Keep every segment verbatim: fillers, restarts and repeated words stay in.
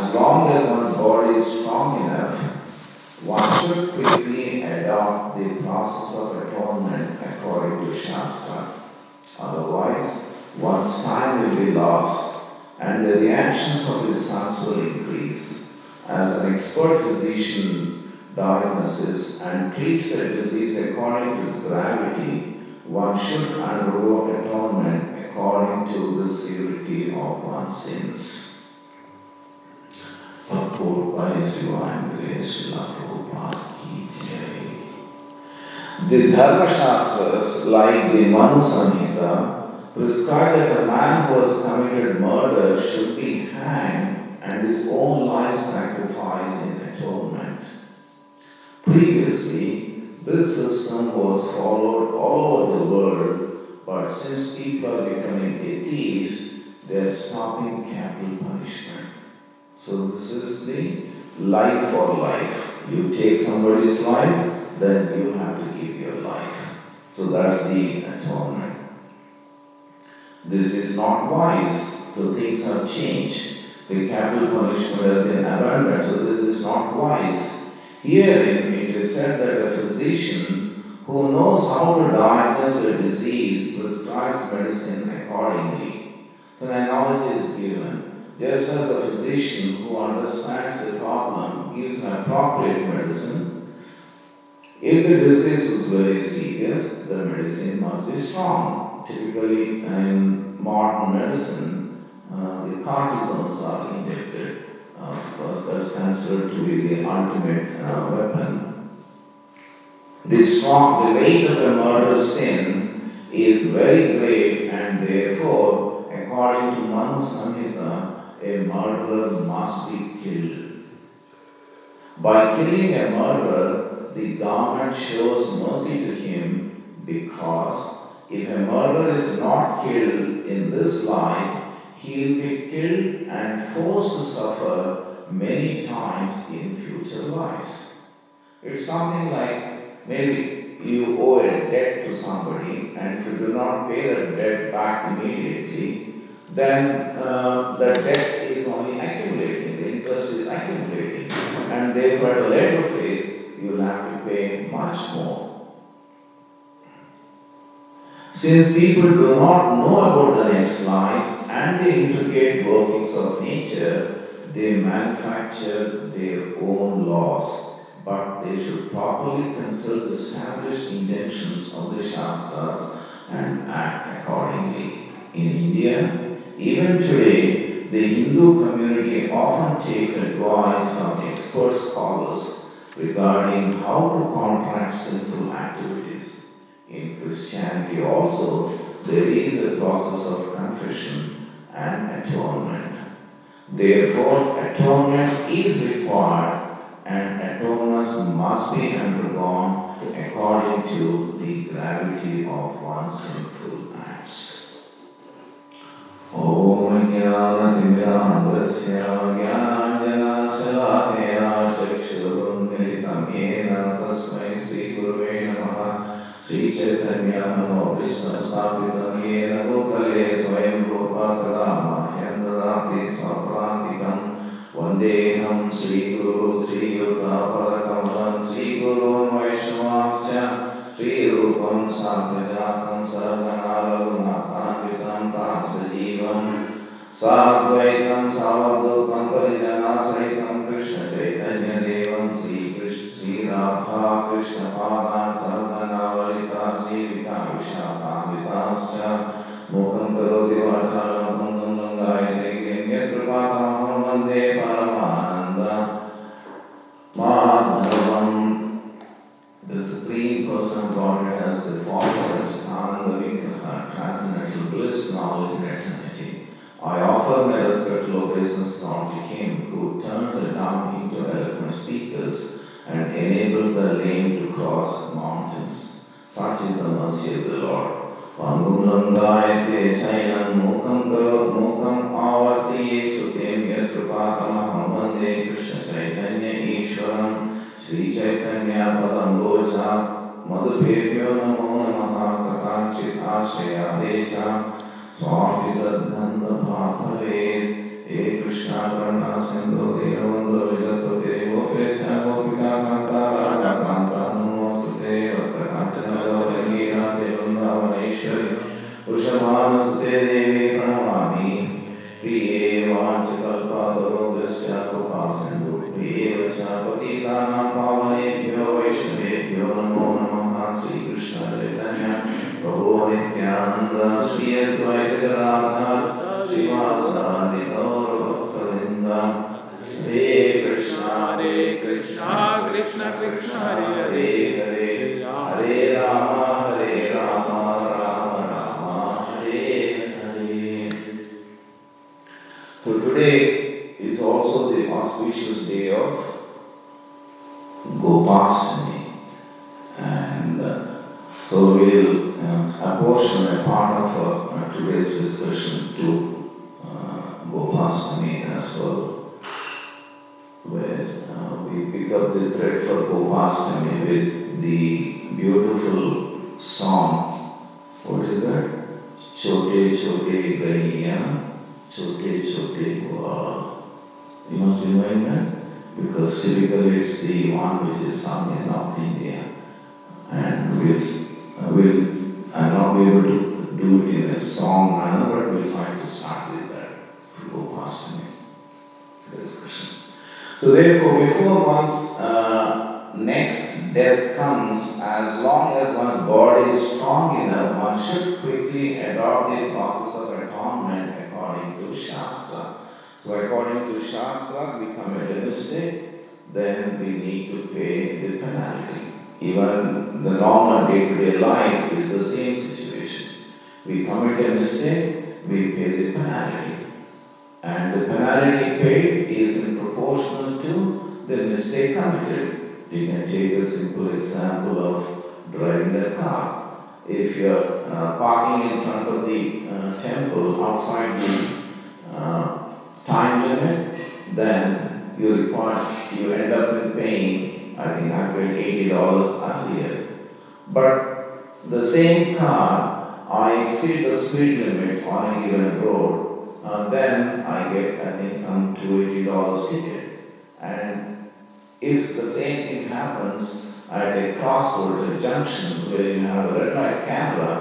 As long as one's body is strong enough, one should quickly adopt the process of atonement according to Shastra. Otherwise, one's time will be lost and the reactions of his sons will increase. As an expert physician diagnoses and treats a disease according to its gravity, one should undergo atonement according to the severity of one's sins. The Dharma Shastras, like the Manu-samhita, prescribe that a man who has committed murder should be hanged and his own life sacrificed in atonement. Previously, this system was followed all over the world, but since people are becoming atheists, they are stopping capital punishment. So this is the life for life. You take somebody's life, then you have to give your life. So that's the atonement. This is not wise. So things have changed. The capital punishment has been abandoned. So this is not wise. Here it is said that a physician who knows how to diagnose a disease prescribes medicine accordingly. So an analogy is given. Just as a physician who understands the problem gives an appropriate medicine, if the disease is very serious, the medicine must be strong. Typically, in modern medicine, uh, the cortisones are injected uh, because that's considered to be the ultimate uh, weapon. The strong, the weight of a murderous sin is very great, and therefore, according to Manu-samhita, a murderer must be killed. By killing a murderer, the government shows mercy to him, because if a murderer is not killed in this life, he will be killed and forced to suffer many times in future lives. It's something like maybe you owe a debt to somebody, and if you do not pay the debt back immediately, then uh, the debt is only accumulating, the interest is accumulating, and therefore at a later phase you will have to pay much more. Since people do not know about the next life and the intricate workings of nature, they manufacture their own laws, but they should properly consult the established intentions of the Shastras and act accordingly. In India, even today, the Hindu community often takes advice from expert scholars regarding how to contract sinful activities. In Christianity also, there is a process of confession and atonement. Therefore, atonement is required, and atonement must be undergone according to the gravity of one's sinful acts. Om Jnanatimirandhasya Jnananjanashalakaya Chakshurundiritam Yena Tasmai Sri Gurve Namaha Sri Chaitanya Mano Krishna Sapitam Yena Bhutale Swayam Rupa Kadamahyam Dadati Swaprantikam Vandeham Sri Guru Sri Yuta Padakamalam Sri Guru Vaishnavasya Sri Rupam Saprajatam Sarganaragunatam Vitam Tasaji Sadvaitam Savadutam Parijana Saitam Krishna Chaitanya Devam Sri Krishna Sri Radha Krishna Padan Sadhana Valita Sri Vika Vishaka Vitascha Mukam Karoti Vachalam Kundam Gangayate Krim Yatrapatam Vande Paramananda Madhavam. The Supreme Person of Godhead has the form such Ananda Vigraha, transcendental bliss, knowledge, and eternity. I offer my respectful obeisance now to Him who turns the dumb into eloquent speakers and enables the lame to cross mountains. Such is the mercy of the Lord. Pangum langayate shailam mokam karot mokam avati sutem yatrupatama hamande Krishna Chaitanya Ishwaram Sri Chaitanya Padam Boja Madhupebhyo Namo Namaha Katachit Ashraya Desha Swami Nanda Bhagavatam, E Krishna Varna Sindhu Pushamanaste Devi Pranamami, Priye Vachakalpadoro Vrishya Kopasindu, Priye Vachapatitana Pavanebhyo Vaishnavebhyo Namo Namaha Sri Krishna Chaitanya, Prabhu Nityananda Sri Advaita Gadadhar, Srivasa Nidor Bhaktavinda. Hare Krishna, Hare Krishna, Krishna Krishna, Hare Hare, Hare Rama, Hare Rama, Rama Rama, Hare Hare. So today is also the auspicious day of Gopastami, and so we'll apportion a part of today's discussion to Gopastami as well, where uh, we pick up the thread for Gopastami with the beautiful song. What is that? Chote Chote Gaiya, Chote Chote Gua. You must be knowing that, because typically it's the one which is sung in North India. And we'll, uh, we'll, I'll not be able to do it in a song manner, but we'll try to start with that for Gopastami discussion. So therefore, before one's uh, next death comes, as long as one's body is strong enough, one should quickly adopt the process of atonement according to Shastra. So according to Shastra, we commit a mistake, then we need to pay the penalty. Even the normal day-to-day life is the same situation. We commit a mistake, we pay the penalty. And the penalty paid is in proportional to the mistake committed. You can take a simple example of driving a car. If you are uh, parking in front of the uh, temple outside the uh, time limit, then you report, you end up in paying, I think I paid eighty dollars earlier. But the same car, I exceed the speed limit on a given road, Uh, then I get, I think, some two hundred eighty dollars ticket. And if the same thing happens at a crossroad, a junction where you have a red light camera,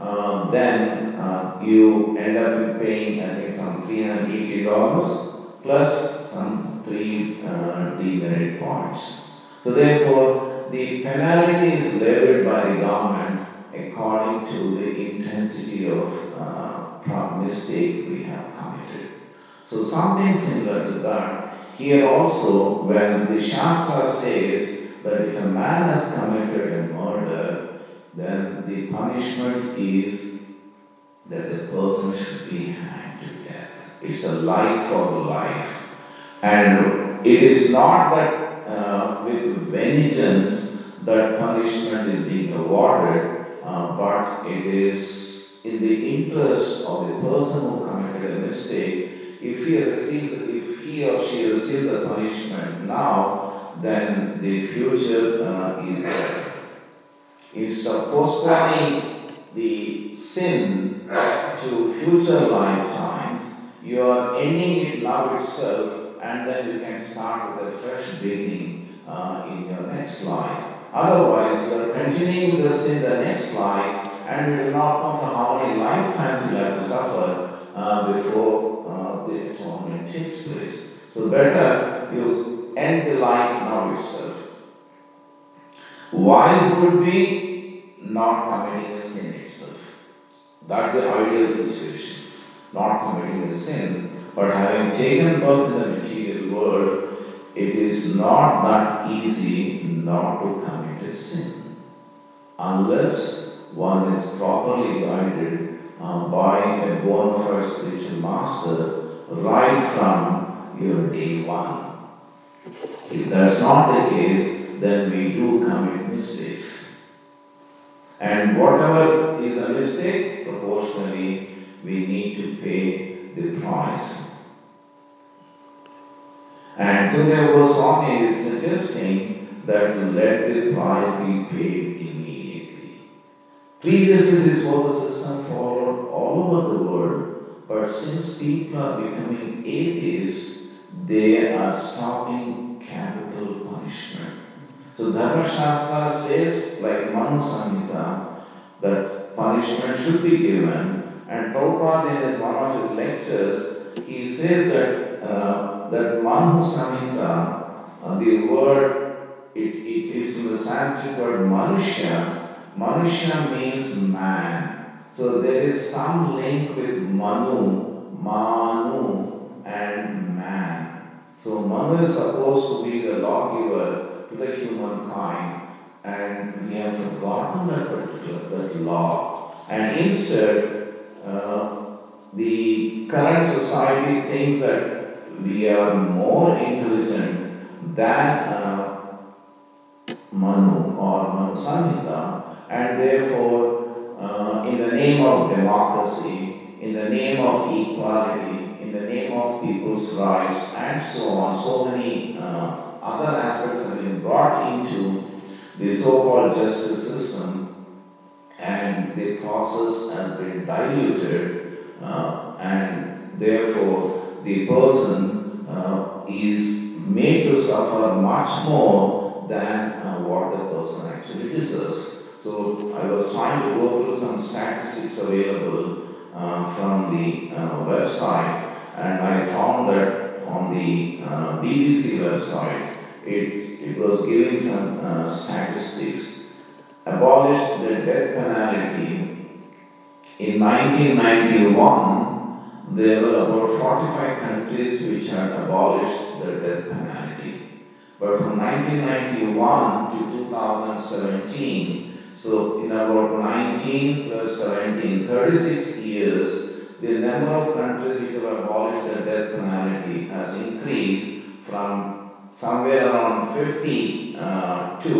uh, then uh, you end up paying, I think, some three hundred eighty dollars plus some three uh, demerit points. So therefore, the penalty is levied by the government according to the intensity of uh, from mistake we have committed. So something similar to that, here also when the Shastra says that if a man has committed a murder, then the punishment is that the person should be hanged to death. It's a life for life. And it is not that uh, with vengeance that punishment is being awarded, uh, but it is in the interest of the person who committed a mistake. If he receives, if he or she receives the punishment now, then the future uh, is better. Instead of postponing the sin to future lifetimes, you are ending it now itself, and then you can start with a fresh beginning uh, in your next life. Otherwise, you are continuing the sin the next life, and we will not know how many lifetimes we have to suffer uh, before uh, the atonement takes place. So better you end the life now itself. Wise would be not committing the sin itself. That's the ideal situation. Not committing the sin, but having taken birth in the material world, it is not that easy not to commit a sin, unless one is properly guided uh, by a bona fide spiritual master right from your day one. If that's not the case, then we do commit mistakes. And whatever is a mistake, proportionally we need to pay the price. And Sukadeva Goswami is suggesting that let the price be paid immediately. Previously, this was the system followed all over the world, but since people are becoming atheists, they are stopping capital punishment. So Dharma Shastra says, like Manu-samhita, that punishment should be given. And Prabhupada, in one of his lectures, he said that uh, that Manu-samhita, uh, the word, it, it is in the Sanskrit word Manusha. Manusha means man. So there is some link with Manu, Manu and man. So Manu is supposed to be the lawgiver to the humankind. And we have forgotten that particular that law. And instead, uh, the current society thinks that we are more intelligent than uh, Manu or Manu-samhita, and therefore, uh, in the name of democracy, in the name of equality, in the name of people's rights, and so on, so many uh, other aspects have been brought into the so-called justice system, and the process has been diluted, uh, and therefore the person uh, is made to suffer much more than uh, what the person actually deserves. So I was trying to go through some statistics available uh, from the uh, website, and I found that on the uh, B B C website, It, it was giving some uh, statistics. Abolished the death penalty. In nineteen ninety-one, there were about forty-five countries which had abolished the death penalty. But from nineteen ninety-one to two thousand seventeen, so in about nineteen plus seventeen, thirty-six years, the number of countries which have abolished the death penalty has increased from somewhere around fifty uh, to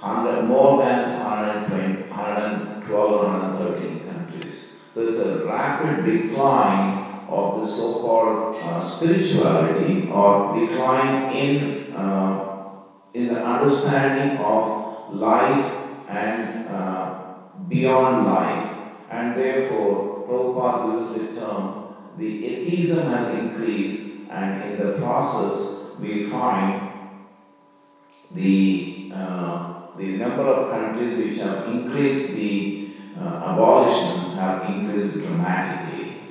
one hundred, more than one hundred twelve or one hundred thirteen countries. There is a rapid decline of the so-called uh, spirituality, or decline in uh, in the understanding of life and uh, beyond life. And therefore, Prabhupada uses the term, the atheism has increased, and in the process, we find the uh, the number of countries which have increased the uh, abolition have increased dramatically.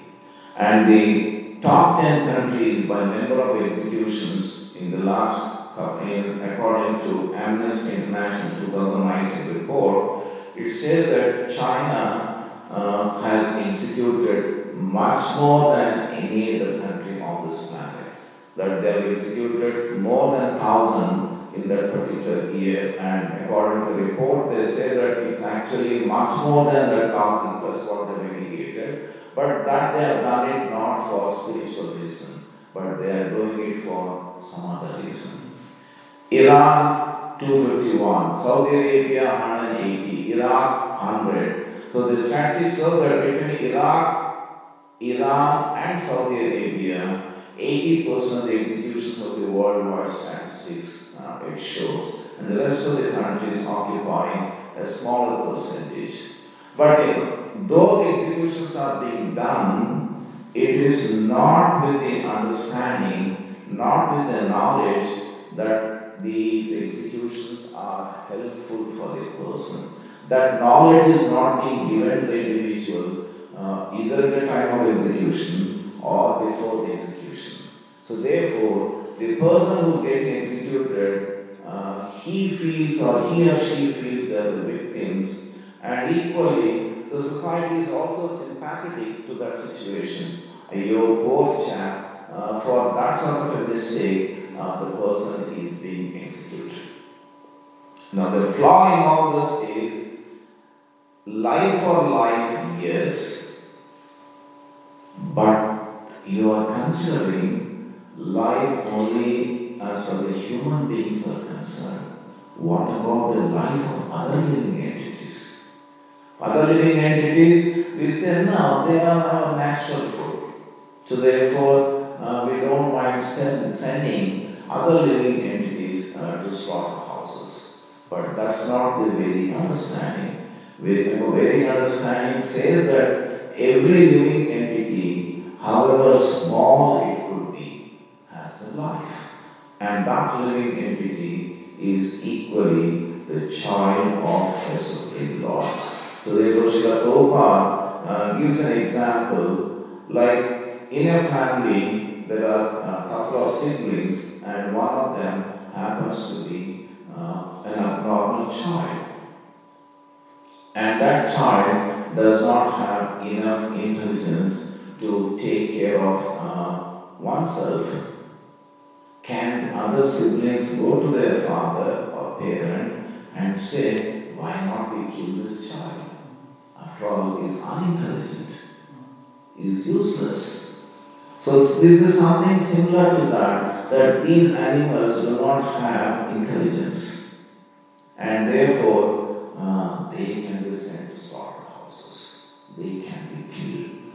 And the top ten countries by number of executions in the last, in, according to Amnesty International twenty nineteen report, it says that China uh, has executed much more than any other country on this planet. That they have executed more than one thousand in that particular year, and according to the report, they say that it's actually much more than that one thousand plus what they have indicated, but that they have done it not for spiritual reason, but they are doing it for some other reason. Iran, two hundred fifty-one, Saudi Arabia, one hundred eighty, Iraq, one hundred. So the statistics show that between Iraq, Iran and Saudi Arabia, eighty percent of the executions of the worldwide statistics uh, it shows, and the rest of the countries occupying a smaller percentage. But it, though the executions are being done, it is not with the understanding, not with the knowledge that these executions are helpful for the person. That knowledge is not being given to the individual uh, either at the time of execution or before the execution. So therefore, the person who's getting executed, uh, he feels or he or she feels they're the victims. And equally, the society is also sympathetic to that situation. Your poor chap, uh, for that sort of a mistake, uh, the person is being executed. Now the flaw in all this is, life for life, yes, but you are considering life only as far as human beings are concerned. What about the life of other living entities? Other living entities, we say, no, they are our natural food. So therefore, uh, we don't mind send, sending other living entities uh, to slaughterhouses. But that's not the very understanding. The very understanding says that every living entity, however small it life, and that living entity is equally the child of the Supreme Lord. So therefore Srila Prabhupada uh, gives an example, like in a family there are a couple of siblings and one of them happens to be uh, an abnormal child. And that child does not have enough intelligence to take care of uh, oneself. Can other siblings go to their father or parent and say, why not we kill this child? After all, he is unintelligent, he is useless. So this is something similar to that, that these animals do not have intelligence. And therefore, uh, they can be sent to slaughterhouses, they can be killed.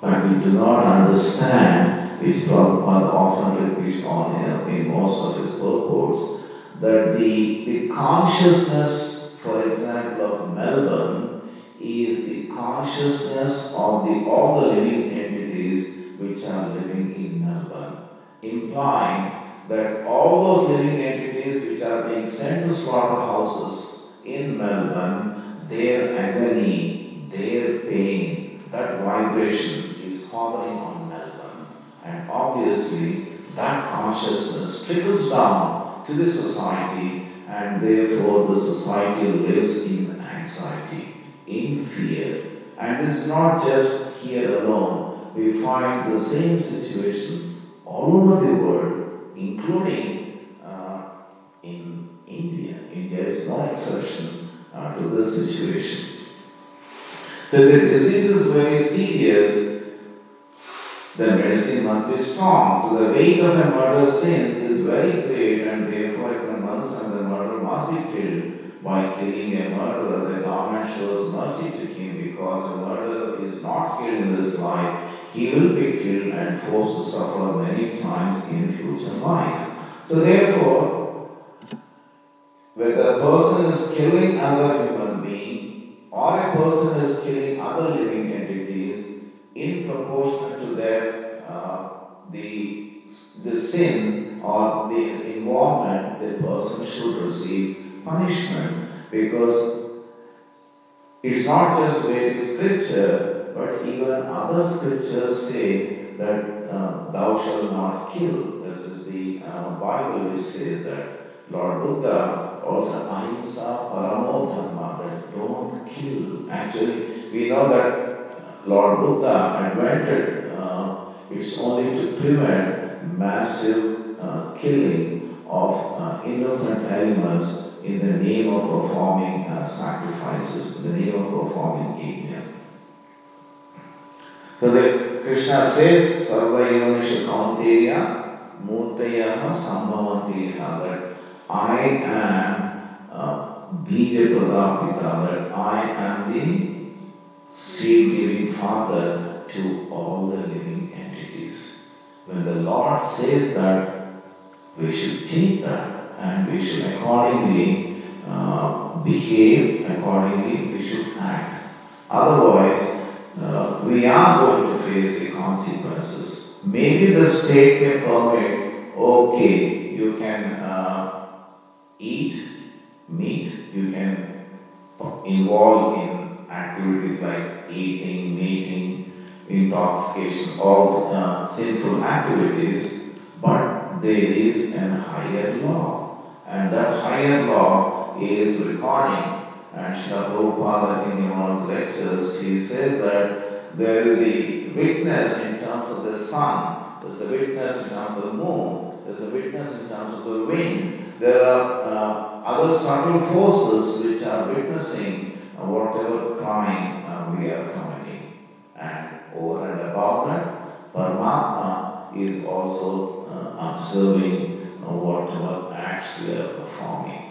But we do not understand, which Prabhupada often repeats on in, in most of his purports, that the, the consciousness, for example, of Melbourne is the consciousness of the, all the living entities which are living in Melbourne, implying that all those living entities which are being sent to slaughterhouses in Melbourne, their agony, their pain, that vibration is hovering on. And obviously, that consciousness trickles down to the society, and therefore the society lives in anxiety, in fear. And it's not just here alone. We find the same situation all over the world, including uh, in India. India is no exception uh, to this situation. So the disease is very serious. The medicine must be strong. So the weight of a murder sin is very great, and therefore it compels, and the murderer must be killed. By killing a murderer, the government shows mercy to him, because the murderer is not killed in this life. He will be killed and forced to suffer many times in future life. So therefore, whether a person is killing another human being, or a person is killing other living entities, in proportion to their uh, the the sin or the involvement, the person should receive punishment, because it's not just very scripture, but even other scriptures say that uh, thou shalt not kill. This is the uh, Bible which says that Lord Buddha also ahimsa paramo dharma, that don't kill. Actually, we know that Lord Buddha invented uh, it's only to prevent massive uh, killing of uh, innocent animals in the name of performing uh, sacrifices, in the name of performing yajna. So the Krishna says, Sarvayamisha Kaunteya Murtayaha Sambhavanteha, that I am uh, Bija Pradapita, that I am the seed-giving Father to all the living entities. When the Lord says that, we should think that, and we should accordingly uh, behave, accordingly we should act. Otherwise, uh, we are going to face the consequences. Maybe the state may permit, okay, you can uh, eat meat, you can involve in activities like eating, mating, intoxication, all uh, sinful activities, but there is a higher law, and that higher law is recording. And Srila Prabhupada, in one of the lectures, he said that there is the witness in terms of the sun, there is a witness in terms of the moon, there is a witness in terms of the wind, there are uh, other subtle forces which are witnessing whatever crime uh, we are committing. And over and above that, Paramatma is also uh, observing uh, whatever acts we are performing.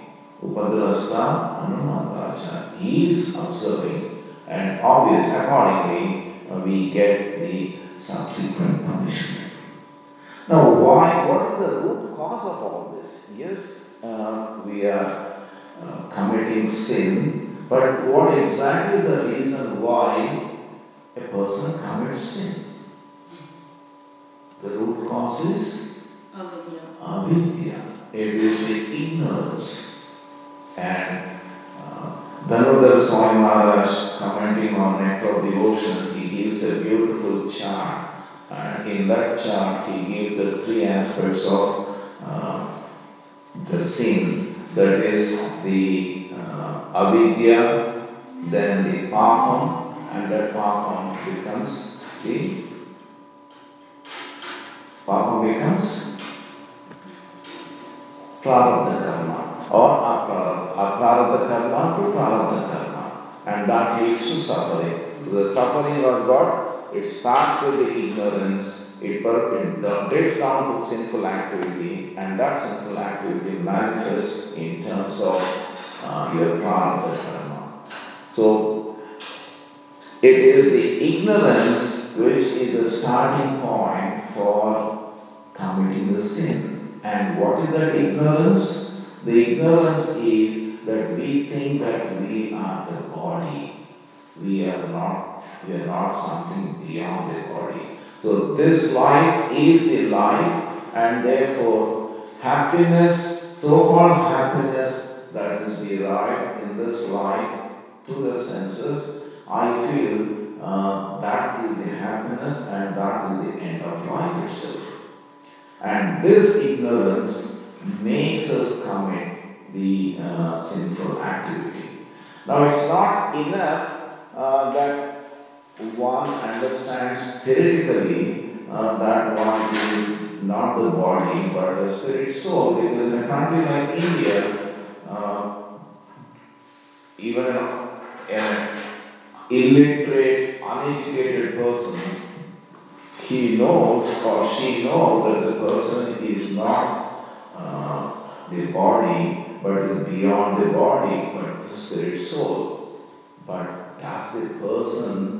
Upadrasta Anumatacha, he is observing, and obviously accordingly uh, we get the subsequent punishment. Now why, what is the root cause of all this? Yes, uh, we are uh, committing sin, but what exactly is the reason why a person commits sin? The root cause is avidya. avidya. It is the ignorance. And uh, Dhanodhar Swami Maharaj, commenting on Act of Devotion, he gives a beautiful chart. And in that chart, he gives the three aspects of uh, the sin. That is the uh, avidya, then the pāpam, and that pāpam becomes the pāpam becomes prarabdha karma or aprarabdha karma to prarabdha karma, and that leads to suffering. So the suffering was what? It starts with the ignorance, it drips down to sinful activity, and that sinful activity manifests in terms of uh, your prarabdha karma. So, it is the ignorance which is the starting point for committing the sin. And what is that ignorance? The ignorance is that we think that we are the body, we are not. We are not something beyond the body. So this life is the life, and therefore happiness, so-called happiness that is derived in this life through the senses, I feel uh, that is the happiness and that is the end of life itself. And this ignorance makes us commit the uh, sinful activity. Now it's not enough uh, that one understands theoretically uh, that one is not the body but the spirit soul, because in a country like India, uh, even an illiterate, uneducated person, he knows or she knows that the person is not uh, the body but is beyond the body but the spirit soul. But does the person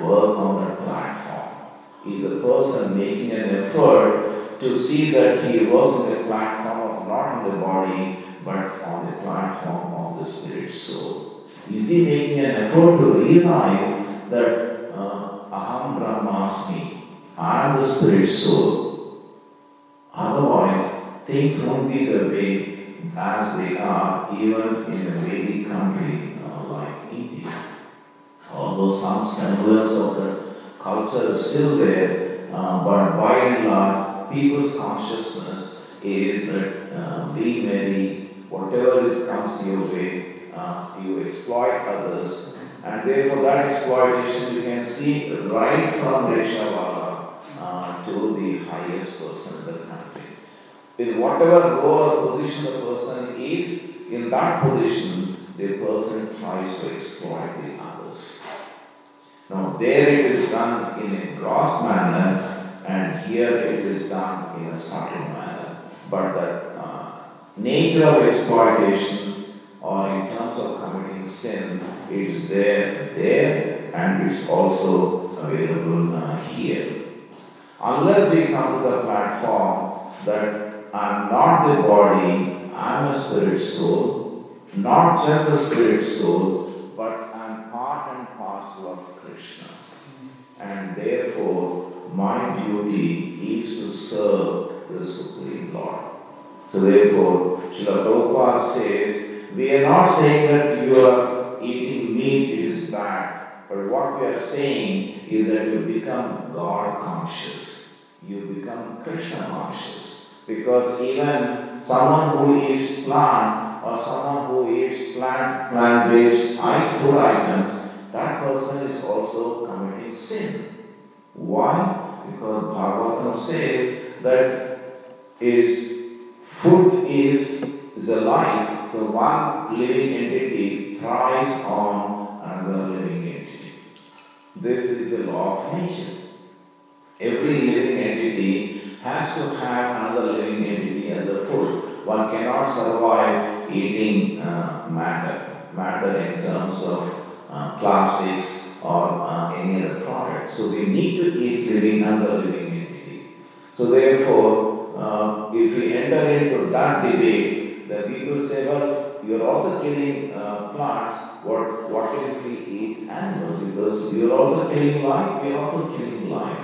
work on that platform? Is the person making an effort to see that he works on the platform of not on the body but on the platform of the spirit soul? Is he making an effort to realize that uh, aham brahmasmi, I am the spirit soul? Otherwise, things won't be the way as they are, even in a Vedic country uh, like India. Although some semblance of the culture is still there, uh, but by and large, people's consciousness is that uh, be merry, whatever is comes your way, uh, you exploit others. And therefore that exploitation you can see right from Reshavala uh, to the highest person in the country. In whatever role or position the person is, in that position, the person tries to exploit the others. Now there it is done in a gross manner, and here it is done in a subtle manner. But the uh, nature of exploitation, or in terms of committing sin, it is there, there, and it's also available uh, here. Unless we come to the platform that I'm not the body, I'm a spirit soul. Not just the spirit soul, but I am part and parcel of Krishna. And therefore, my duty is to serve the Supreme Lord. So therefore, Srila Prabhupada says, we are not saying that you are eating meat is bad, but what we are saying is that you become God conscious. You become Krishna conscious. Because even someone who eats plant, or someone who eats plant, plant-based food items, that person is also committing sin. Why? Because Bhagavatam says that is food is, is a life. So one living entity thrives on another living entity. This is the law of nature. Every living entity has to have another living entity as a food. One cannot survive eating uh, matter, matter in terms of uh, plastics or uh, any other product. So we need to eat living under living entity. So therefore, uh, if we enter into that debate, the people say, well, you are also killing uh, plants, what, what if we eat animals? Because you are also killing life, we are also killing life.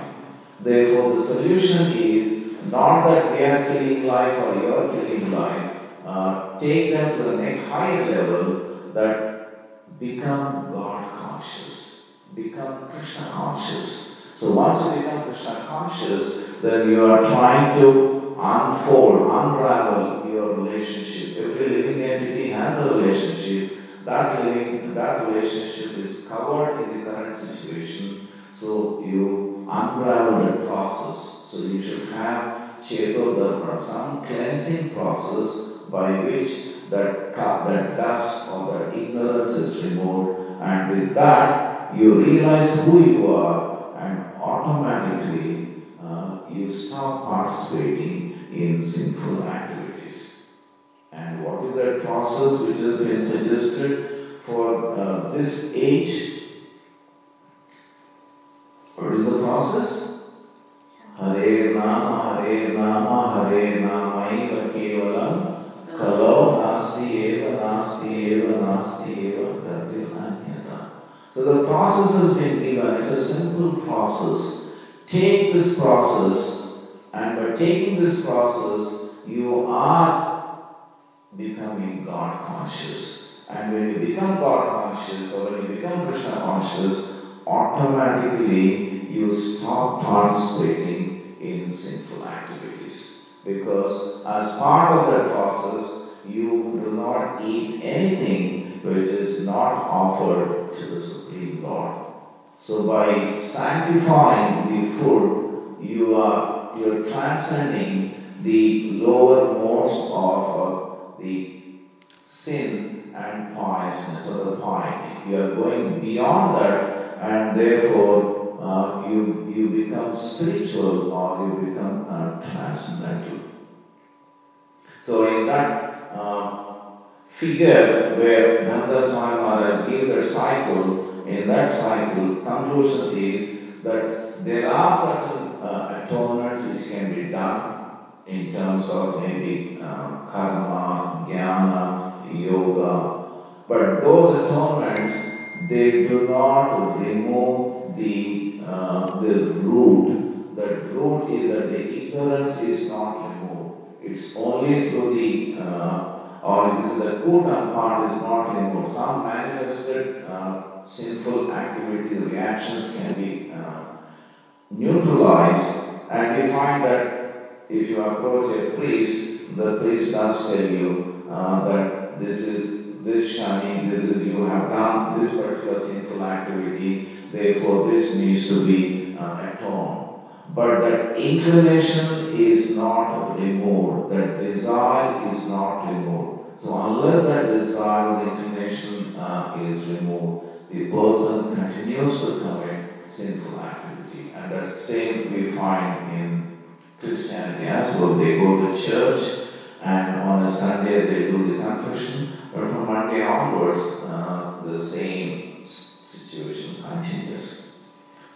Therefore, the solution is not that we are killing life or you are killing life. Uh, take them to the next higher level, that become God conscious, become Krishna conscious. So once you become Krishna conscious, then you are trying to unfold, unravel your relationship. Every living entity has a relationship. That living, that relationship is covered in the current situation. So you unravel the process. So you should have Cheto Dharma, some cleansing process by which that, that dust or that ignorance is removed, and with that you realize who you are, and automatically uh, you stop participating in sinful activities. And what is that process which has been suggested for uh, this age? What is the process? Hare Rama, Hare Rama, Hare Rama, Eva Kevalam, Kalo Nasti Eva, Nasti Eva, Nasti Eva, Kartinanyata. So the process has been given. It's a simple process. Take this process, and by taking this process, you are becoming God conscious. And when you become God conscious, or when you become Krishna conscious, automatically you stop participating in sinful activities, because as part of that process you do not eat anything which is not offered to the Supreme Lord. So by sanctifying the food, you are you are transcending the lower modes of uh, the sin and piousness or the piety. You are going beyond that, and therefore Uh, you, you become spiritual, or you become uh, transcendental. So in that uh, figure where Nanda Maharaj gives a cycle, in that cycle, conclusion is that there are certain uh, atonements which can be done in terms of maybe uh, karma, jnana, yoga, but those atonements, they do not remove the Uh, the root. The root is that the ignorance is not removed. It's only through the, uh, or it is the kuna part is not removed. Some manifested uh, sinful activity reactions can be uh, neutralized, and we find that if you approach a priest, the priest does tell you uh, that this is this shani, this is you have done this particular sinful activity. Therefore, this needs to be uh, atoned. But that inclination is not removed, that desire is not removed. So unless that desire, the inclination uh, is removed, the person continues to commit sinful activity. And that same we find in Christianity as well. They go to church, and on a Sunday they do the confession, but from Monday onwards, uh, the same situation continues.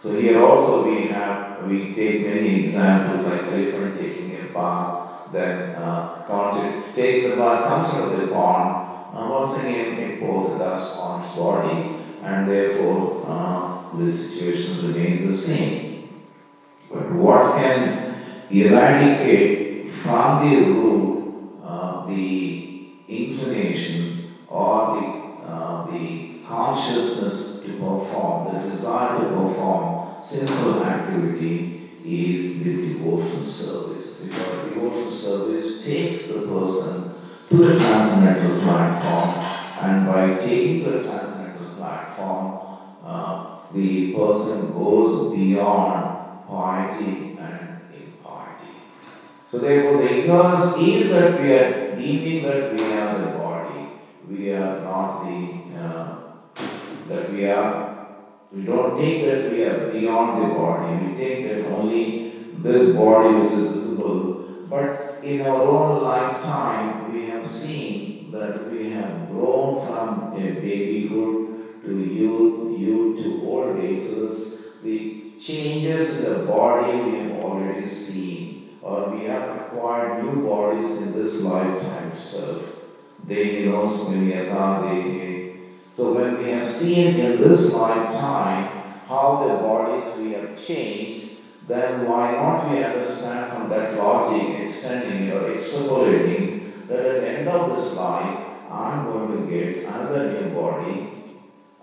So here also we have, we take many examples, like elephant taking a bath, then uh, it takes the bath, comes out of the pond, and once again it pours dust on its body, and therefore uh, the situation remains the same. But what can eradicate from the root uh, the inclination or the, uh, the consciousness to perform, the desire to perform sinful activity, is the devotional service. Because devotional service takes the person to the transcendental platform, and by taking the transcendental platform, uh, the person goes beyond piety and impiety. So therefore the ignorance is that we are deeming that we are the body, we are not the uh, that we are, we don't think that we are beyond the body. We think that only this body which is visible. But in our own lifetime, we have seen that we have grown from a babyhood to youth, youth to old age. So the changes in the body we have already seen, or we have acquired new bodies in this lifetime itself. They know they So when we have seen in this lifetime how the bodies we have changed, then why not we understand from that logic, extending or extrapolating, that at the end of this life, I'm going to get another new body,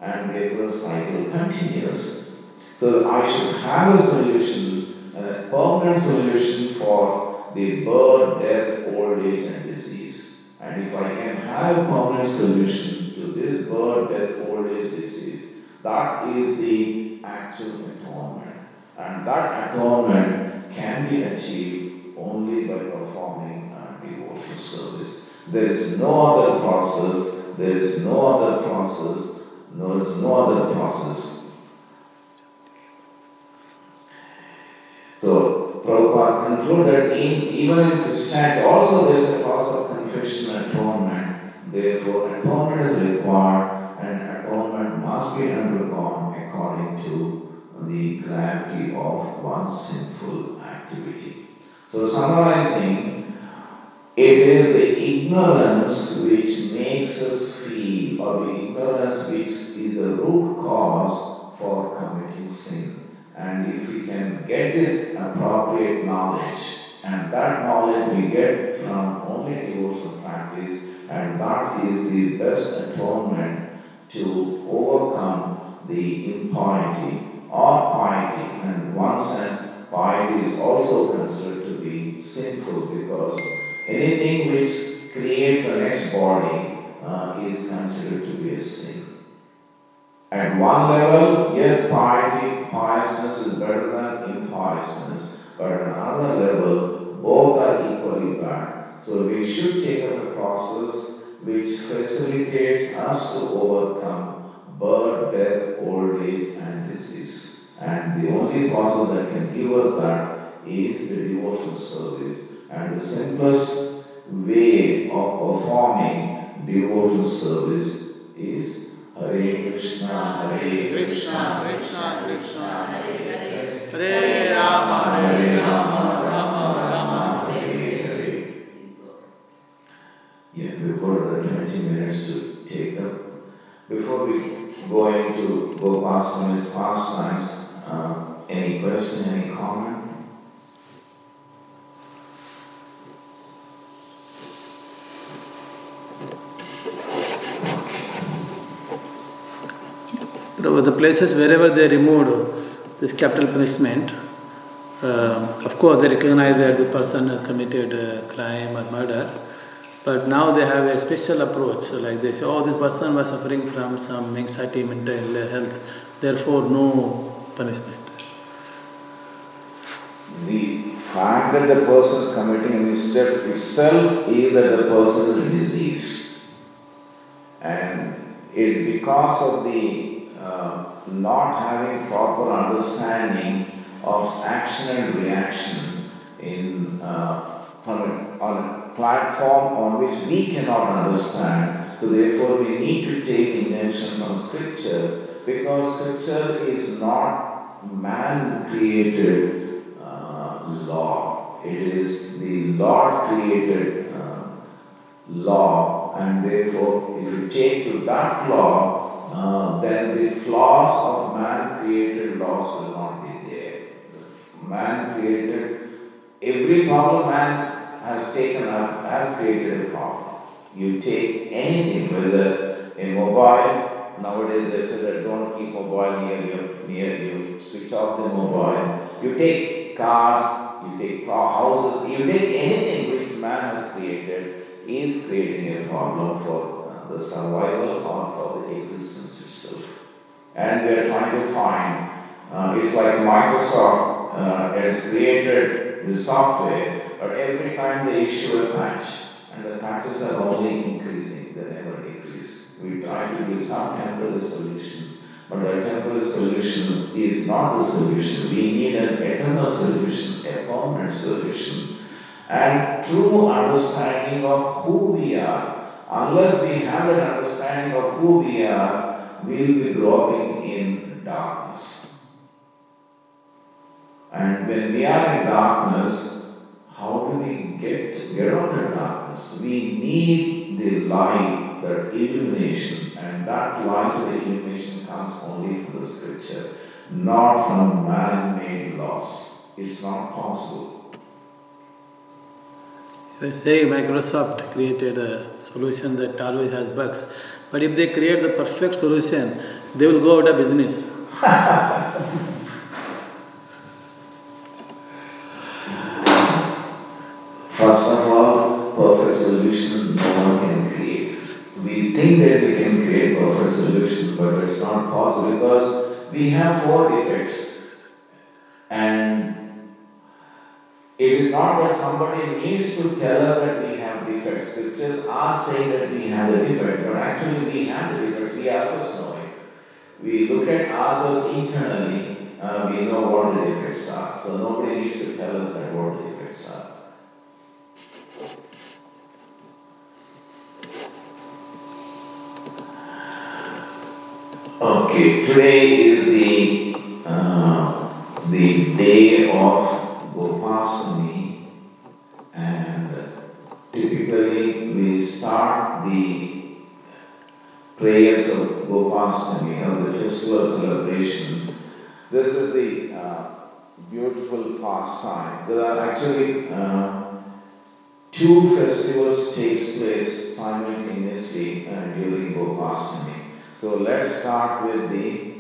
and therefore the cycle continues. So I should have a solution, a permanent solution for the birth, death, old age and disease. And if I can have a permanent solution to this birth, death, old age, disease, that is the actual atonement. And that atonement can be achieved only by performing a devotional service. There is no other process, there is no other process, there is no other process. So, Prabhupada concluded, in, even in Christianity also there is a process of confession and atonement. Therefore, atonement is required and atonement must be undergone according to the gravity of one's sinful activity. So, summarizing, it is the ignorance which makes us feel, or the ignorance which is the root cause for committing sin. And if we can get the appropriate knowledge, and that knowledge we get from only devotional practice, and that is the best atonement to overcome the impiety or piety. And in one sense, piety is also considered to be sinful, because anything which creates the next body uh, is considered to be a sin. At one level, yes, piety, piousness is better than impiousness, but at another level, both are equally bad. So we should take up a process which facilitates us to overcome birth, death, old age and disease. And the only process that can give us that is the devotional service. And the simplest way of performing devotional service is Hare Krishna, Hare Krishna, Krishna Krishna, Hare Hare, Hare Rama, Hare Rama, Rama Rama, Hare Hare. Yeah, we've got another twenty minutes to take up. Before we go into Gopastami's pastimes, uh, any question, any comment? The places wherever they removed this capital punishment, uh, of course they recognize that the person has committed a crime or murder, but now they have a special approach. So like they say, oh, this person was suffering from some anxiety, mental health, therefore no punishment. The fact that the person is committing a misstep itself is that the person is diseased, and it is because of the Uh, not having proper understanding of action and reaction in uh, on, a, on a platform on which we cannot understand. So therefore we need to take intention from scripture, because scripture is not man-created uh, law. It is the Lord-created uh, law, and therefore if you take to that law, Uh, then the flaws of man-created laws will not be there. Man-created, every problem man has taken up has created a problem. You take anything, whether a mobile, nowadays they say that don't keep mobile near you, near you, switch off the mobile. You take cars, you take houses, you take anything which man has created is creating a problem for the survival or for the existence itself. And we are trying to find, uh, it's like Microsoft uh, has created the software, but every time they issue a patch, and the patches are only increasing, they never decrease. We try to give some temporary solution, but the temporary solution is not the solution. We need an eternal solution, a permanent solution, and true understanding of who we are. Unless we have an understanding of who we are, we will be growing in darkness. And when we are in darkness, how do we get, get out of darkness? We need the light, the illumination, and that light, the illumination comes only from the scripture, not from man-made laws. It's not possible. They say Microsoft created a solution that always has bugs, but if they create the perfect solution, they will go out of business. First of all, perfect solution no one can create. We think that we can create perfect solution, but it's not possible because we have four defects. And it is not that somebody needs to tell us that we have defects. Scriptures are saying that we have the defect, but actually we have the defects. We ourselves know it. We look at ourselves internally, uh, we know what the defects are. So nobody needs to tell us that what the defects are. Okay, today is the uh, the day of Gopastami, and typically we start the prayers of Gopastami, or the festival celebration. This is the uh, beautiful pastime. There are actually uh, two festivals takes place simultaneously uh, during Gopastami. So let's start with the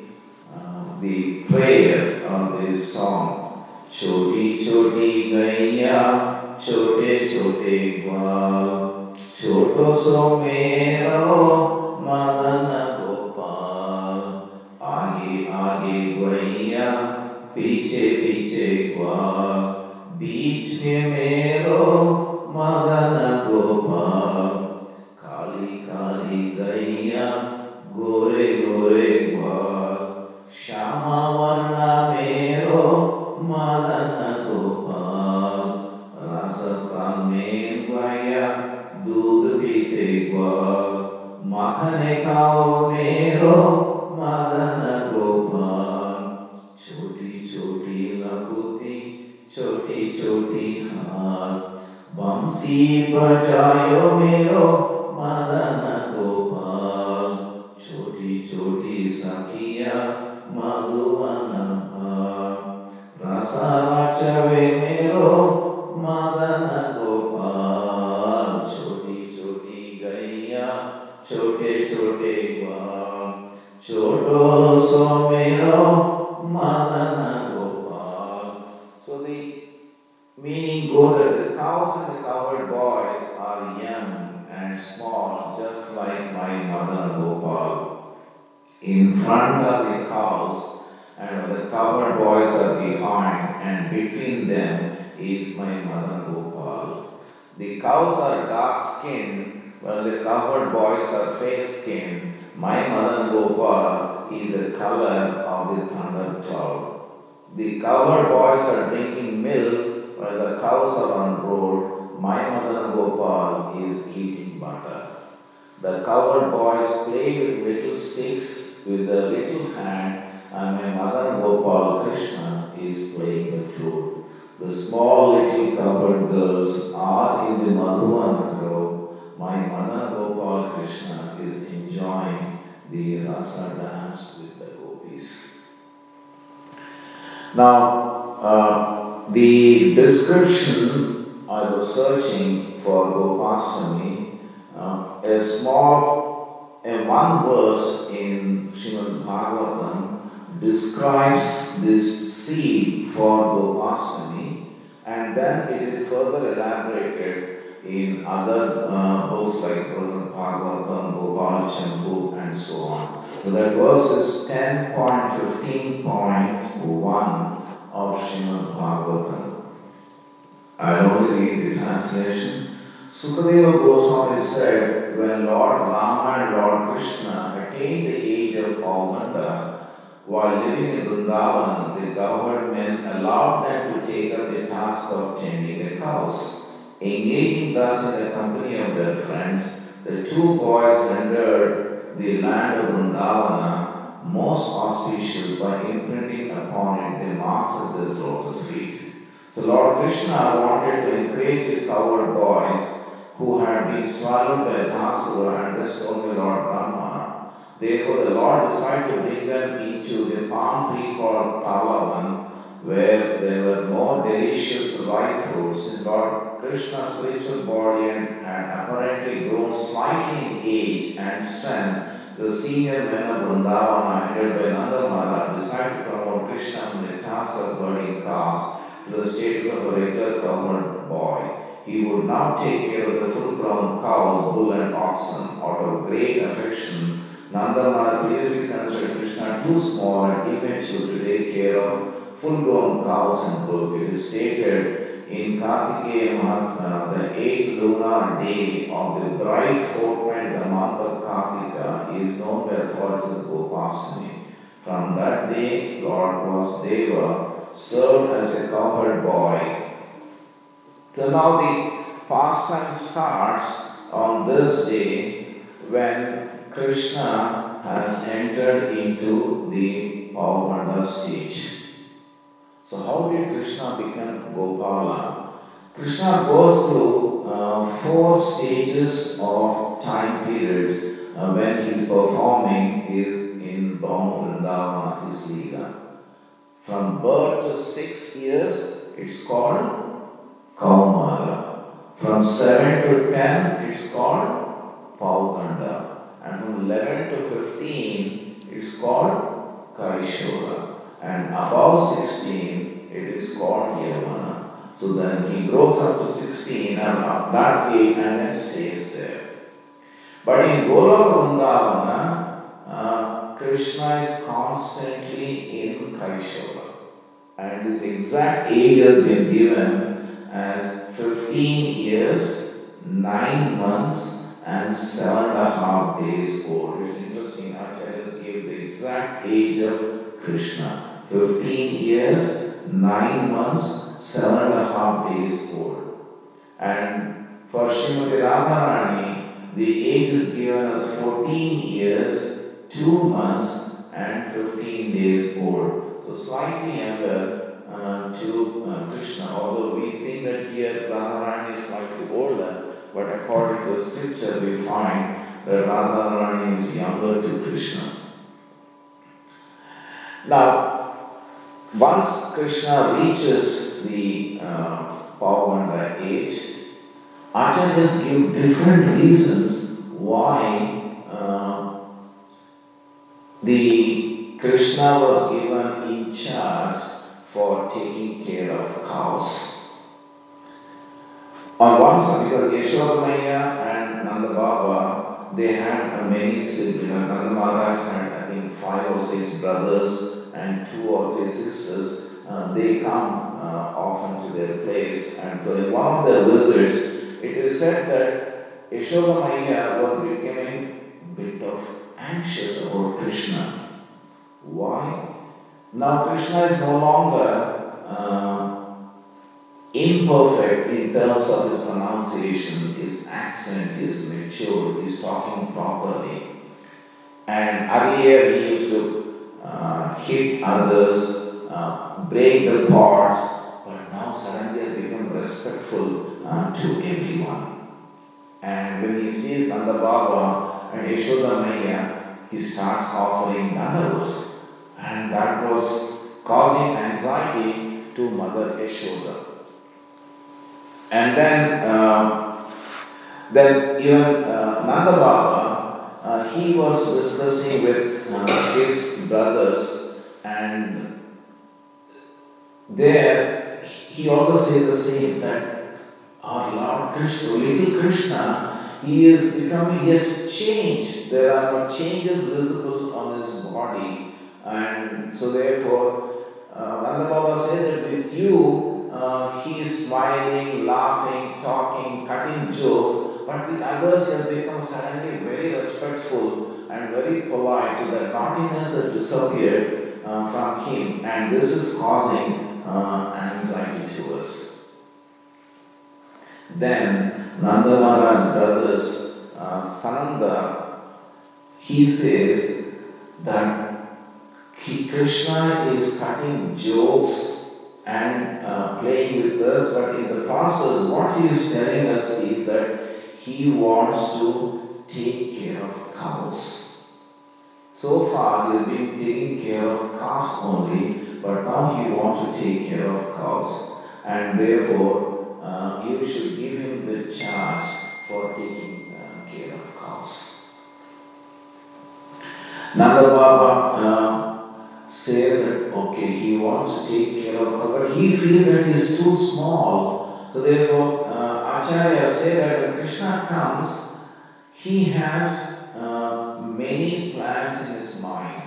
uh, the prayer on this song. Choti choti gaiya, chote chote gwa, choto so mero madana gopal, aage aage gaiya, piche piche gwa, beech mein mero madana gopal, kali kali gaiya. Gore gore gwa, shama varna mero madana gopal, rasata me gwaya, dudh pite gwa, makhane kao mero madana gopal, choti choti lakuti, choti choti haar, bamsi bajayo mero madana. Choti sakhiya madhuvana rasa vachave mero madana gopal, choti choti gaiya, chote chote gwa, choto so mero madana gopal. So the meaning goes that the cows and the cowherd boys are young and small, just like my madana gopal. In front are the cows, and the cowherd boys are behind, and between them is my Madan Gopal. The cows are dark-skinned, while the cowherd boys are fair-skinned. My Madan Gopal is the color of the thundercloud. The cowherd boys are drinking milk, while the cows are on road. My Madan Gopal is eating butter. The cowherd boys play with little sticks with a little hand, and my Madan Gopal Krishna is playing the flute. The small little covered girls are in the Madhuvana grove. My Madan Gopal Krishna is enjoying the rasa dance with the gopis. Now, uh, the description I was searching for Gopastami, uh, a small A one verse in Shrimad Bhagavatam describes this seed for Gopastami, and then it is further elaborated in other uh, books like Bhagavatam, Gopal Champu, and so on. So that verse is ten point fifteen point one of Shrimad Bhagavatam. I only read the translation. Sukadeva Goswami said, when Lord Rama and Lord Krishna attained the age of Aumanda, while living in Vrindavan, the government allowed them to take up the task of tending the cows. Engaging thus in the company of their friends, the two boys rendered the land of Vrindavana most auspicious by imprinting upon it the marks of his lotus feet. So Lord Krishna wanted to encourage his cowherd boys who had been swallowed by a Dasura and disowned by Lord Rama. Therefore the Lord decided to bring them into a palm tree called Talavan, where there were more delicious ripe fruits. And Lord Krishna's spiritual body had apparently grown slightly in age and strength the senior men of Vrindavan, headed by Nanda Maharaj, decided to promote Krishna from the task of burning cars to the status of a regular government boy. He would now take care of the full-grown cows, bull and oxen. Out of great affection, Nanda Maharaj previously considered Krishna too small and immature to take care of full-grown cows and bulls. It is stated in Kartika Mahatmya, the eighth lunar day of the bright fortnight, the month of Kartika, is known by authorities as Gopastami. From that day, Lord Vasudeva served as a cowherd boy. So now the pastime starts on this day when Krishna has entered into the Pauvanda stage. So how did Krishna become Gopala? Krishna goes through uh, four stages of time periods uh, when he is performing his inborn Vrindavana, his Leela. From birth to six years, it's called Kaumara. From seven to ten, it's called Pauganda. And from eleven to fifteen, it's called Kaishora. And above sixteen, it is called Yamuna. So then he grows up to sixteen and up that age and it stays there. But in Goloka Vrindavana, uh, Krishna is constantly in Kaishora. And his exact age has been given as fifteen years, nine months and seven and a half days old. It's interesting, Acharyas give the exact age of Krishna. fifteen years, nine months, seven and a half days old. And for Shrimati Radharani, the age is given as fourteen years, two months and fifteen days old. So slightly younger Uh, to uh, Krishna, although we think that here Radharani is slightly older, but according to the scripture we find that Radharani is younger to Krishna. Now, once Krishna reaches the uh, Pauganda age, Acharyas give different reasons why uh, the Krishna was given in charge for taking care of cows. On one side, because Yashodamaya and Nanda Baba, they had many siblings. Nanda Maharaj had, I think, five or six brothers and two or three sisters. Uh, they come uh, often to their place. And so in one of their visits, it is said that Yashodamaya was becoming a bit of anxious about Krishna. Why? Now Krishna is no longer uh, imperfect in terms of his pronunciation, his accent is mature, he's talking properly. And earlier he used to uh, hit others, uh, break the pots, but now suddenly he has become respectful uh, to everyone. And when he sees Nanda Baba and Yashodamaya, he starts offering danavas. And that was causing anxiety to Mother Yashoda. And then, uh, then even uh, Nanda Baba, uh, he was discussing with uh, his brothers, and there he also says the same that our Lord Krishna, little Krishna, he is becoming, he has changed. There are changes visible on his body. And so therefore, uh, Nanda Baba says that with you, uh, he is smiling, laughing, talking, cutting jokes, but with others he has become suddenly very respectful and very polite, so that naughtiness has disappeared uh, from him, and this is causing uh, anxiety to us. Then Nanda Maharaj brothers, uh, Sananda, he says that He, Krishna is cutting jokes and uh, playing with us, but in the process, what he is telling us is that he wants to take care of cows. So far, he has been taking care of calves only, but now he wants to take care of cows, and therefore, uh, you should give him the charge for taking uh, care of cows. Nanda Baba uh, said that, okay, he wants to take care of her, but he feels that he is too small. So therefore, uh, Acharya said that when Krishna comes, he has uh, many plans in his mind.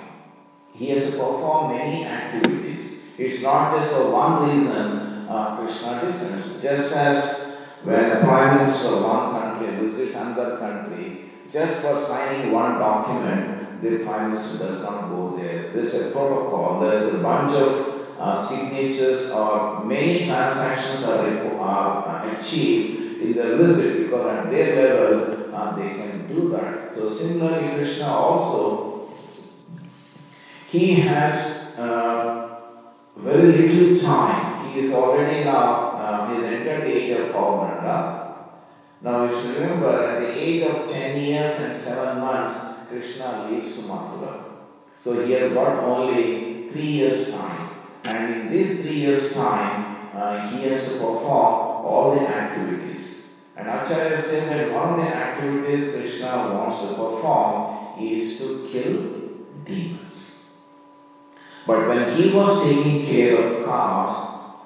He has to perform many activities. It's not just for one reason uh, Krishna descends. Just as when a prime minister of one country visits another country, just for signing one document, the prime minister does not go there. There's a protocol, there's a bunch of uh, signatures or many transactions are, are achieved in their visit, because at their level uh, they can do that. So similarly, Krishna also, he has uh, very little time. He is already now, uh, he has entered the age of Pavananda. Now you should remember, at the age of ten years and seven months, Krishna leaves to Mathura. So he has got only three years time. And in these three years time, uh, he has to perform all the activities. And Acharya says that one of the activities Krishna wants to perform is to kill demons. But when he was taking care of cows,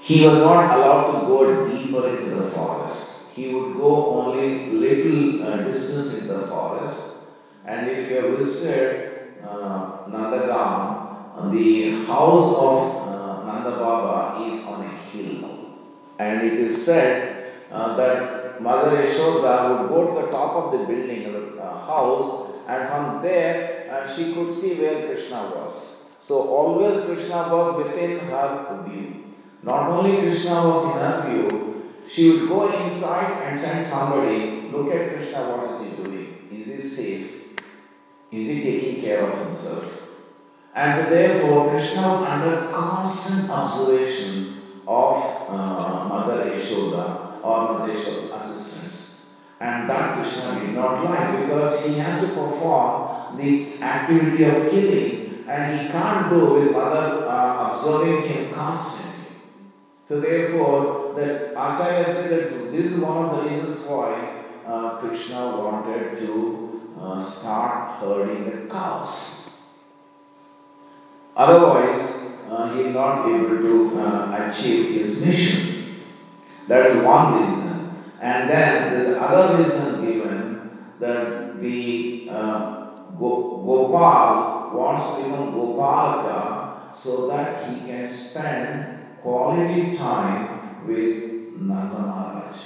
he was not allowed to go deeper into the forest. He would go only little uh, distance in the forest. And if you have visited uh, Nandagam, the house of uh, Nanda Baba is on a hill. And it is said uh, that Mother Yashoda would go to the top of the building, the uh, house, and from there uh, she could see where Krishna was. So always Krishna was within her view. Not only Krishna was in her view, she would go inside and send somebody, look at Krishna, what is he doing? Is he safe? Is he taking care of himself? And so therefore, Krishna was under constant observation of uh, Mother Yashoda or Mother Yashoda's assistants. And that Krishna did not like, because he has to perform the activity of killing, and he can't do with Mother uh, observing him constantly. So therefore, the Acharya said that this is one of the reasons why uh, Krishna wanted to uh, start herding the cows. Otherwise, uh, he will not be able to uh, achieve his mission. That is one reason. And then the other reason given, that the uh, Go- Gopal wants to become Gopalaka so that he can spend quality time with Nanda Maharaj.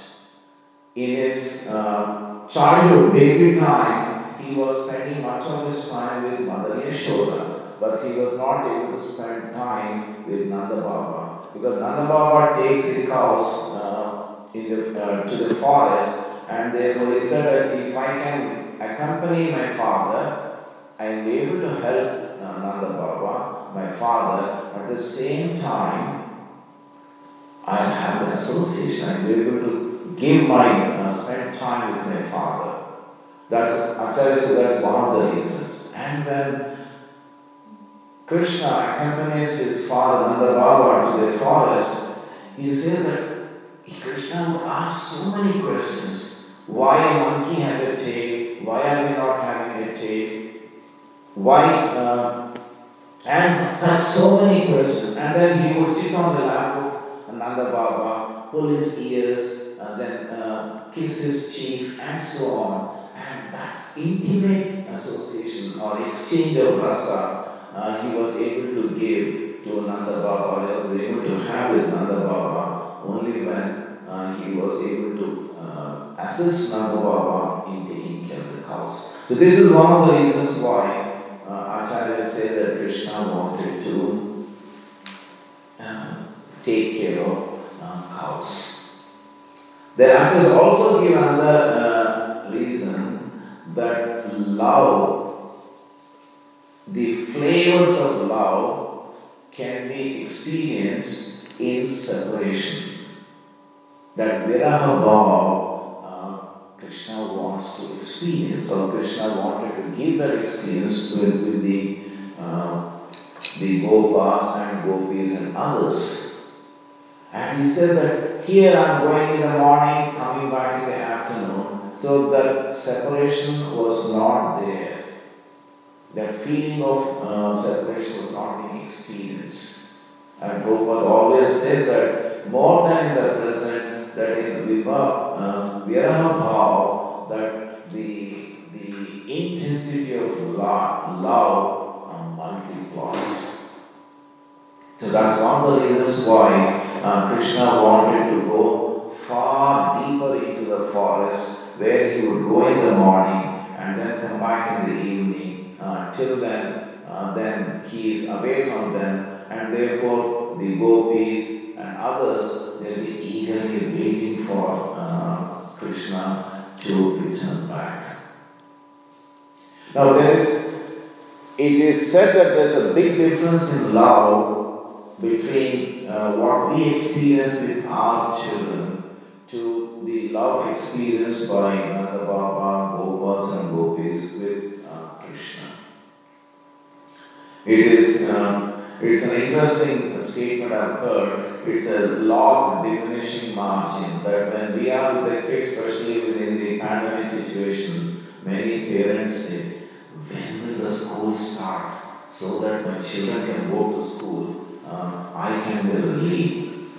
In his uh, childhood, baby time, he was spending much of his time with Mother Yashoda, but he was not able to spend time with Nanda Baba, because Nanda Baba takes the cows uh, in the, uh, to the forest, and therefore he said that if I can accompany my father, I am able to help uh, Nanda Baba, my father. At the same time, I have the association, I will be able to give my, uh, spend time with my father. That's, Acharya said that's one of the reasons. And when Krishna accompanies his father, Nanda Baba, to the forest, he says that Krishna would ask so many questions. Why a monkey has a tail? Why are we not having a tail? Why? Uh, and such so many questions. And then he would sit on the lap of Nanda Baba, pull his ears, uh, then uh, kiss his cheeks, and so on. And that intimate association or exchange of rasa, uh, he was able to give to Nanda Baba. He was able to have with Nanda Baba only when uh, he was able to uh, assist Nanda Baba in taking care of the cows. So this is one of the reasons why uh, Acharya said that Krishna wanted to uh, take care of uh, cows. Then Acharya also give another uh, reason, that love, the flavors of love can be experienced in separation. That Viraha Bhava, uh, Krishna wants to experience, or Krishna wanted to give that experience with, with the uh, the Gopas and Gopis and others. And he said that here I am going in the morning, coming back in the afternoon. So that separation was not there. That feeling of uh, separation was not being experienced. And Prabhupada always said that more than in the present, that in Vibha, Viraha Bhav, that the, the intensity of love, love uh, multiplies. So that's one of the reasons why uh, Krishna wanted to go far deeper into the forest, where he would go in the morning and then come back in the evening. Uh, till then, uh, then he is away from them, and therefore the gopis and others, they will be eagerly waiting for uh, Krishna to return back. Now there is, it is said that there is a big difference in love between uh, what we experience with our children to the love experienced by Nanda Baba, Gopas and Gopis with uh, Krishna. It is um, it's an interesting statement I've heard. It's a law of diminishing margin, that when we are with the kids, especially within the pandemic situation, many parents say, when will the school start so that my children can go to school, uh, I can be relieved.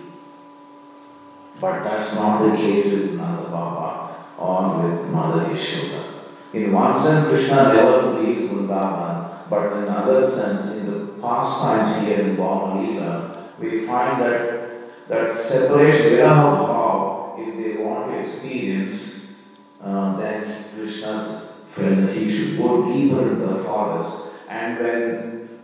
But that's not the case with Nanda Baba or with Mother Yashoda. In one sense, Krishna never leaves Vrindavan. But in another sense, in the past times here in Bhamalila, we find that that separation, Viraha Bhav, if they want to experience, uh, then Krishna felt that he should go deeper into the forest. And when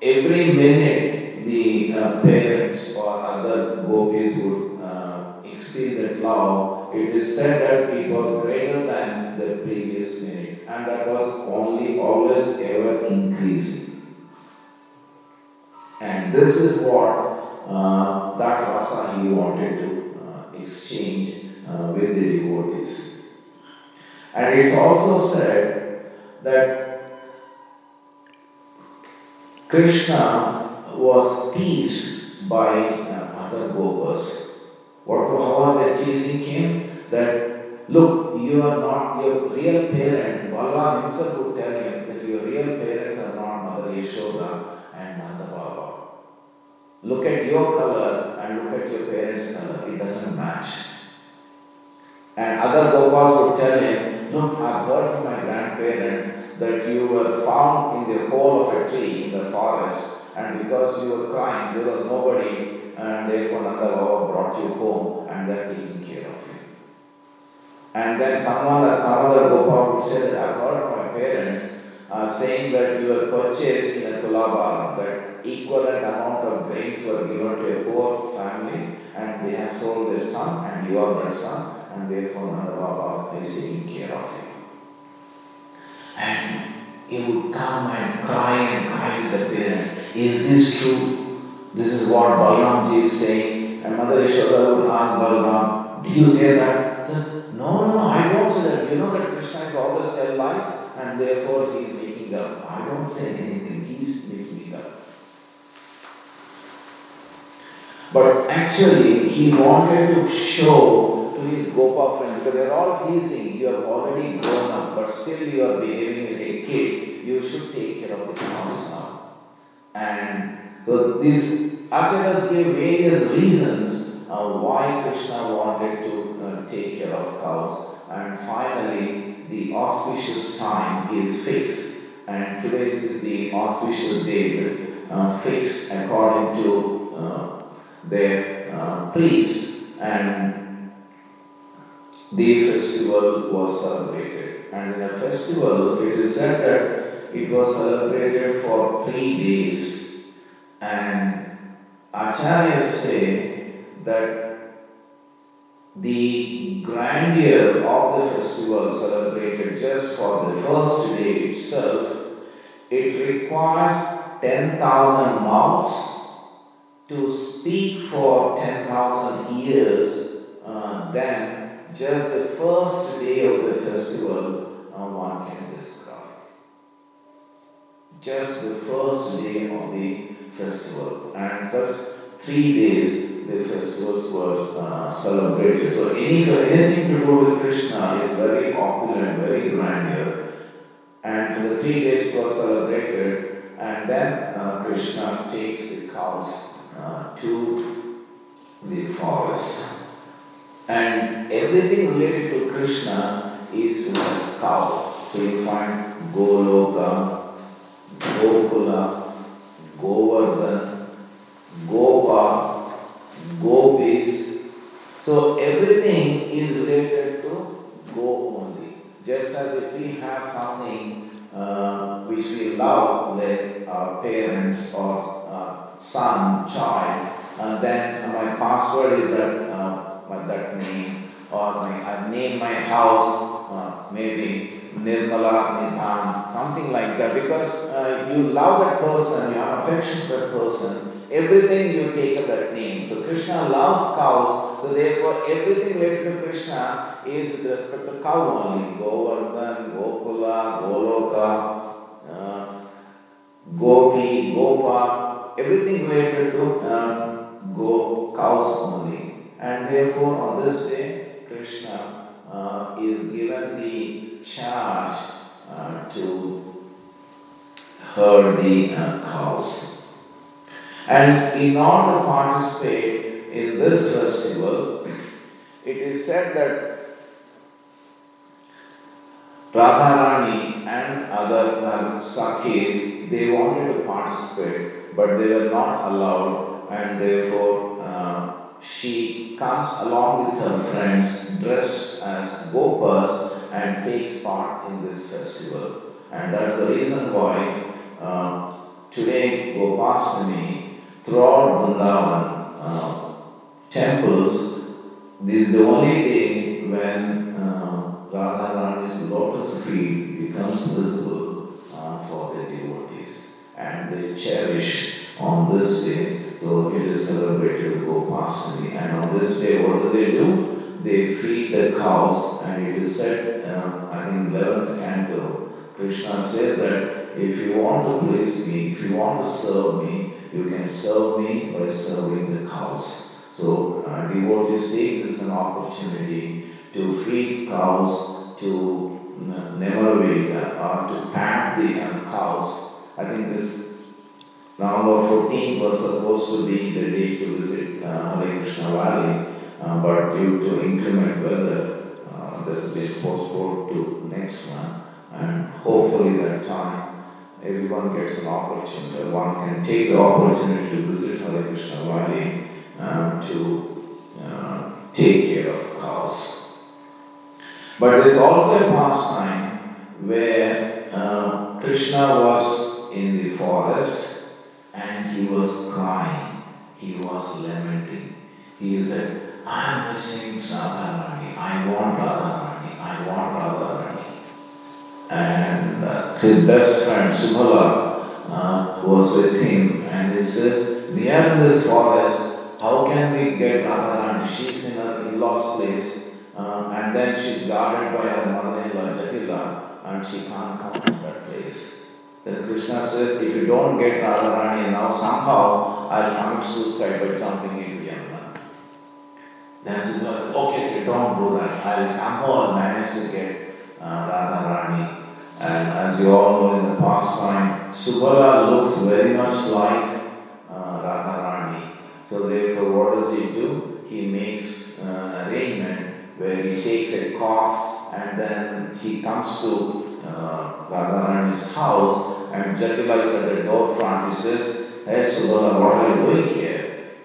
every minute the uh, parents or other gopis would uh, experience that love, it is said that it was greater than the previous minute. And that was only always ever increasing. And this is what uh, that rasa he wanted to uh, exchange uh, with the devotees. And it's also said that Krishna was teased by uh, other gopas. What, how are they teasing him? That, look, you are not your real parent. Allah himself would tell him that your real parents are not Mother Yashoda and Nanda Baba. Look at your color and look at your parents' color, it doesn't match. And other Gopas would tell him, look, I've heard from my grandparents that you were found in the hole of a tree in the forest, and because you were crying, there was nobody, and therefore Nanda Baba brought you home and they're taking care of you. And then Thamala Gopa would say that I've heard from my parents uh, saying that you were purchased in a tulabara, that equivalent amount of grains were given to a poor family and they have sold their son and you are their son, and therefore Nanda Baba is taking care of him. And he would come and cry and cry with the parents. Is this true? This is what Balaramji is saying. And Mother Yashoda would ask Balaram, do you say that? No, no, no, I don't say that. You know that Krishna is always telling lies and therefore he is making up. I don't say anything, he is making it up. But actually, he wanted to show to his Gopa friends, because they are all teasing, you have already grown up, but still you are behaving like a kid. You should take care of the house now. And so these acharyas gave various reasons Uh, why Krishna wanted to uh, take care of cows. And finally, the auspicious time is fixed. And today is the auspicious day uh, fixed according to uh, their uh, priest. And the festival was celebrated. And in the festival, it is said that it was celebrated for three days. And Acharyas say that the grandeur of the festival celebrated just for the first day itself, it requires ten thousand mouths to speak for ten thousand years, uh, then just the first day of the festival uh, one can describe. Just the first day of the festival, and such three days the festivals were uh, celebrated. So anything to do with Krishna is very popular and very grand here. and the three days were celebrated, and then uh, Krishna takes the cows uh, to the forest. And everything related to Krishna is with the cow. So you find Goloka, Gokula, Govardhan, Gopa, Gopis. So everything is related to Go only. Just as if we have something uh, which we love, like our parents or uh, son, child, uh, then my password is that uh, my, that name, or my, I name my house uh, maybe Nirmala, Nidhan, something like that, because uh, you love that person, you have affection for that person, everything you take up that name. So Krishna loves cows, so therefore everything related to Krishna is with respect to cow only. Govardhan, Gokula, Goloka, uh, Gopi, Gopa, everything related to uh, go, cows only. And therefore on this day Krishna uh, is given the charge uh, to herd the uh, cows. And in order to participate in this festival, it is said that Radharani and other uh, Sakhis, they wanted to participate, but they were not allowed, and therefore uh, she comes along with her friends dressed as gopas and takes part in this festival. And that's the reason why uh, today Gopastami, throughout Vrindavan uh, temples, this is the only day when uh, Radharani's lotus feet becomes visible uh, for the devotees, and they cherish on this day. So it is celebrated Gopastami, and on this day what do they do? They feed the cows, and it is said, uh, I think eleventh canto, Krishna said that if you want to please me, if you want to serve me, you can serve me by serving the cows. So uh, devotees take this as an opportunity to feed cows, to n- never wait, or to pat the uh, cows. I think this November fourteenth was supposed to be the day to visit uh, Hare Krishna Valley. Uh, but due to inclement weather, uh, this has been postponed to next one, and hopefully that time everyone gets an opportunity. One can take the opportunity to visit Hare Krishna Valley uh, to uh, take care of cows. But there is also a pastime where uh, Krishna was in the forest and he was crying, he was lamenting. He said, I am missing Radharani, I want Radharani, I want Radharani. And uh, his best friend Subala uh, was with him, and he says, we are in this forest, how can we get Radharani? She's in a in-laws place, uh, and then she's guarded by her mother-in-law Jatila, and she can't come to that place. Then Krishna says, if you don't get Radharani now, somehow I'll commit suicide by jumping into Yamuna. Then Subala said, okay, don't do that. I'll somehow manage to get uh, Radharani. And as you all know, in the past time, Subala looks very much like uh, Radharani. So therefore, what does he do? He makes an uh, arrangement where he takes a calf, and then he comes to uh, Radharani's house, and Jatila is at the door front. He says, hey Subala, what are you doing here?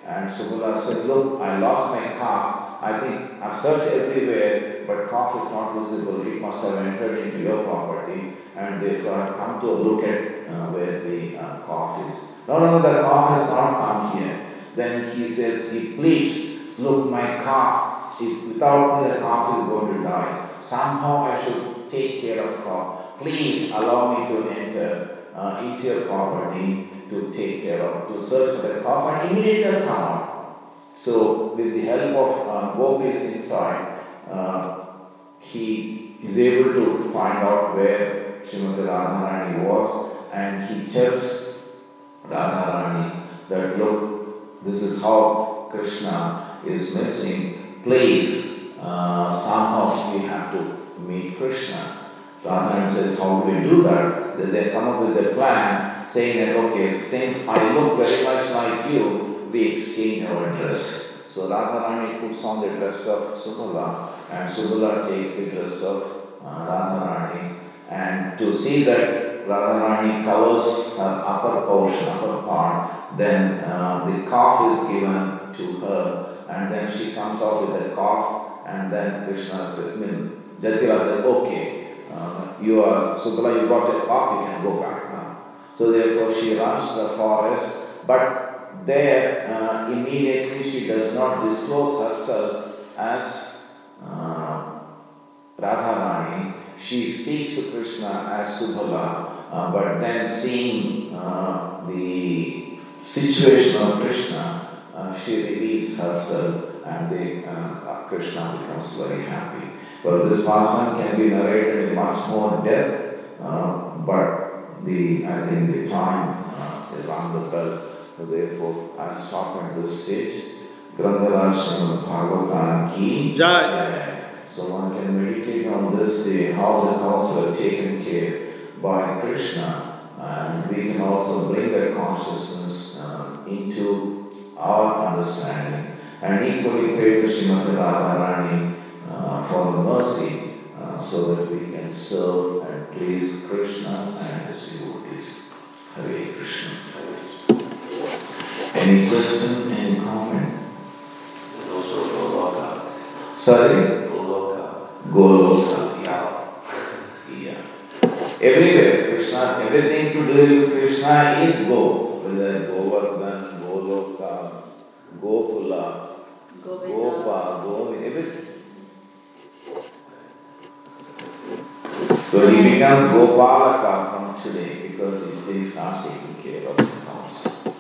And Subala said, look, I lost my calf. I think I've searched everywhere, but calf is not visible. It must have entered into your property, and therefore I've come to look at uh, where the uh, calf is. No, no, no, the calf has not come here. Then he said, he pleads, look, my calf, if without me the calf is going to die. Somehow I should take care of calf. Please allow me to enter Uh, into your property to take care of, to search for the calf, and immediately come out. So, with the help of uh, gopis inside, uh, he is able to find out where Shrimati Radharani was, and he tells Radharani that, look, this is how Krishna is missing. Please, uh, somehow we have to meet Krishna. Radharani says, how do we do that? Then they come up with a plan saying that, okay, since I look very much like you, we exchange our dress. So Radharani puts on the dress of Subala, and Subala takes the dress of Radharani. And to see that Radharani covers her upper portion, upper part, then uh, the calf is given to her, and then she comes out with the calf, and then Krishna says, I mean, Jatila says, okay, uh, you are, Subala, you got a calf, you can go back now. So therefore she runs to the forest, but there uh, immediately she does not disclose herself as uh, Radharani. She speaks to Krishna as Subala, uh, but then seeing uh, the situation of Krishna, uh, she reveals herself, and the, uh, Krishna becomes very happy. Well, this pasana can be narrated in much more depth, uh, but the I think the time uh, is on the bell, so therefore I'll stop at this stage. Grandala Shrimad Bhagavatam ki jai. So one can meditate on this day, how the cows were taken care by Krishna, and we can also bring that consciousness uh, into our understanding. And equally pray to Shrimati Radharani uh, for mercy, uh, so that we can serve and please Krishna and His devotees. Hare Krishna. Any question, any comment? And also Goloka. Sorry? Goloka. Yeah. Everywhere, Krishna, everything to do with Krishna is Go. Whether Govardhan, Goloka, Gokula, Gopa, Govind, everything. So he becomes Gopalaka from today because he still starts taking care of the house.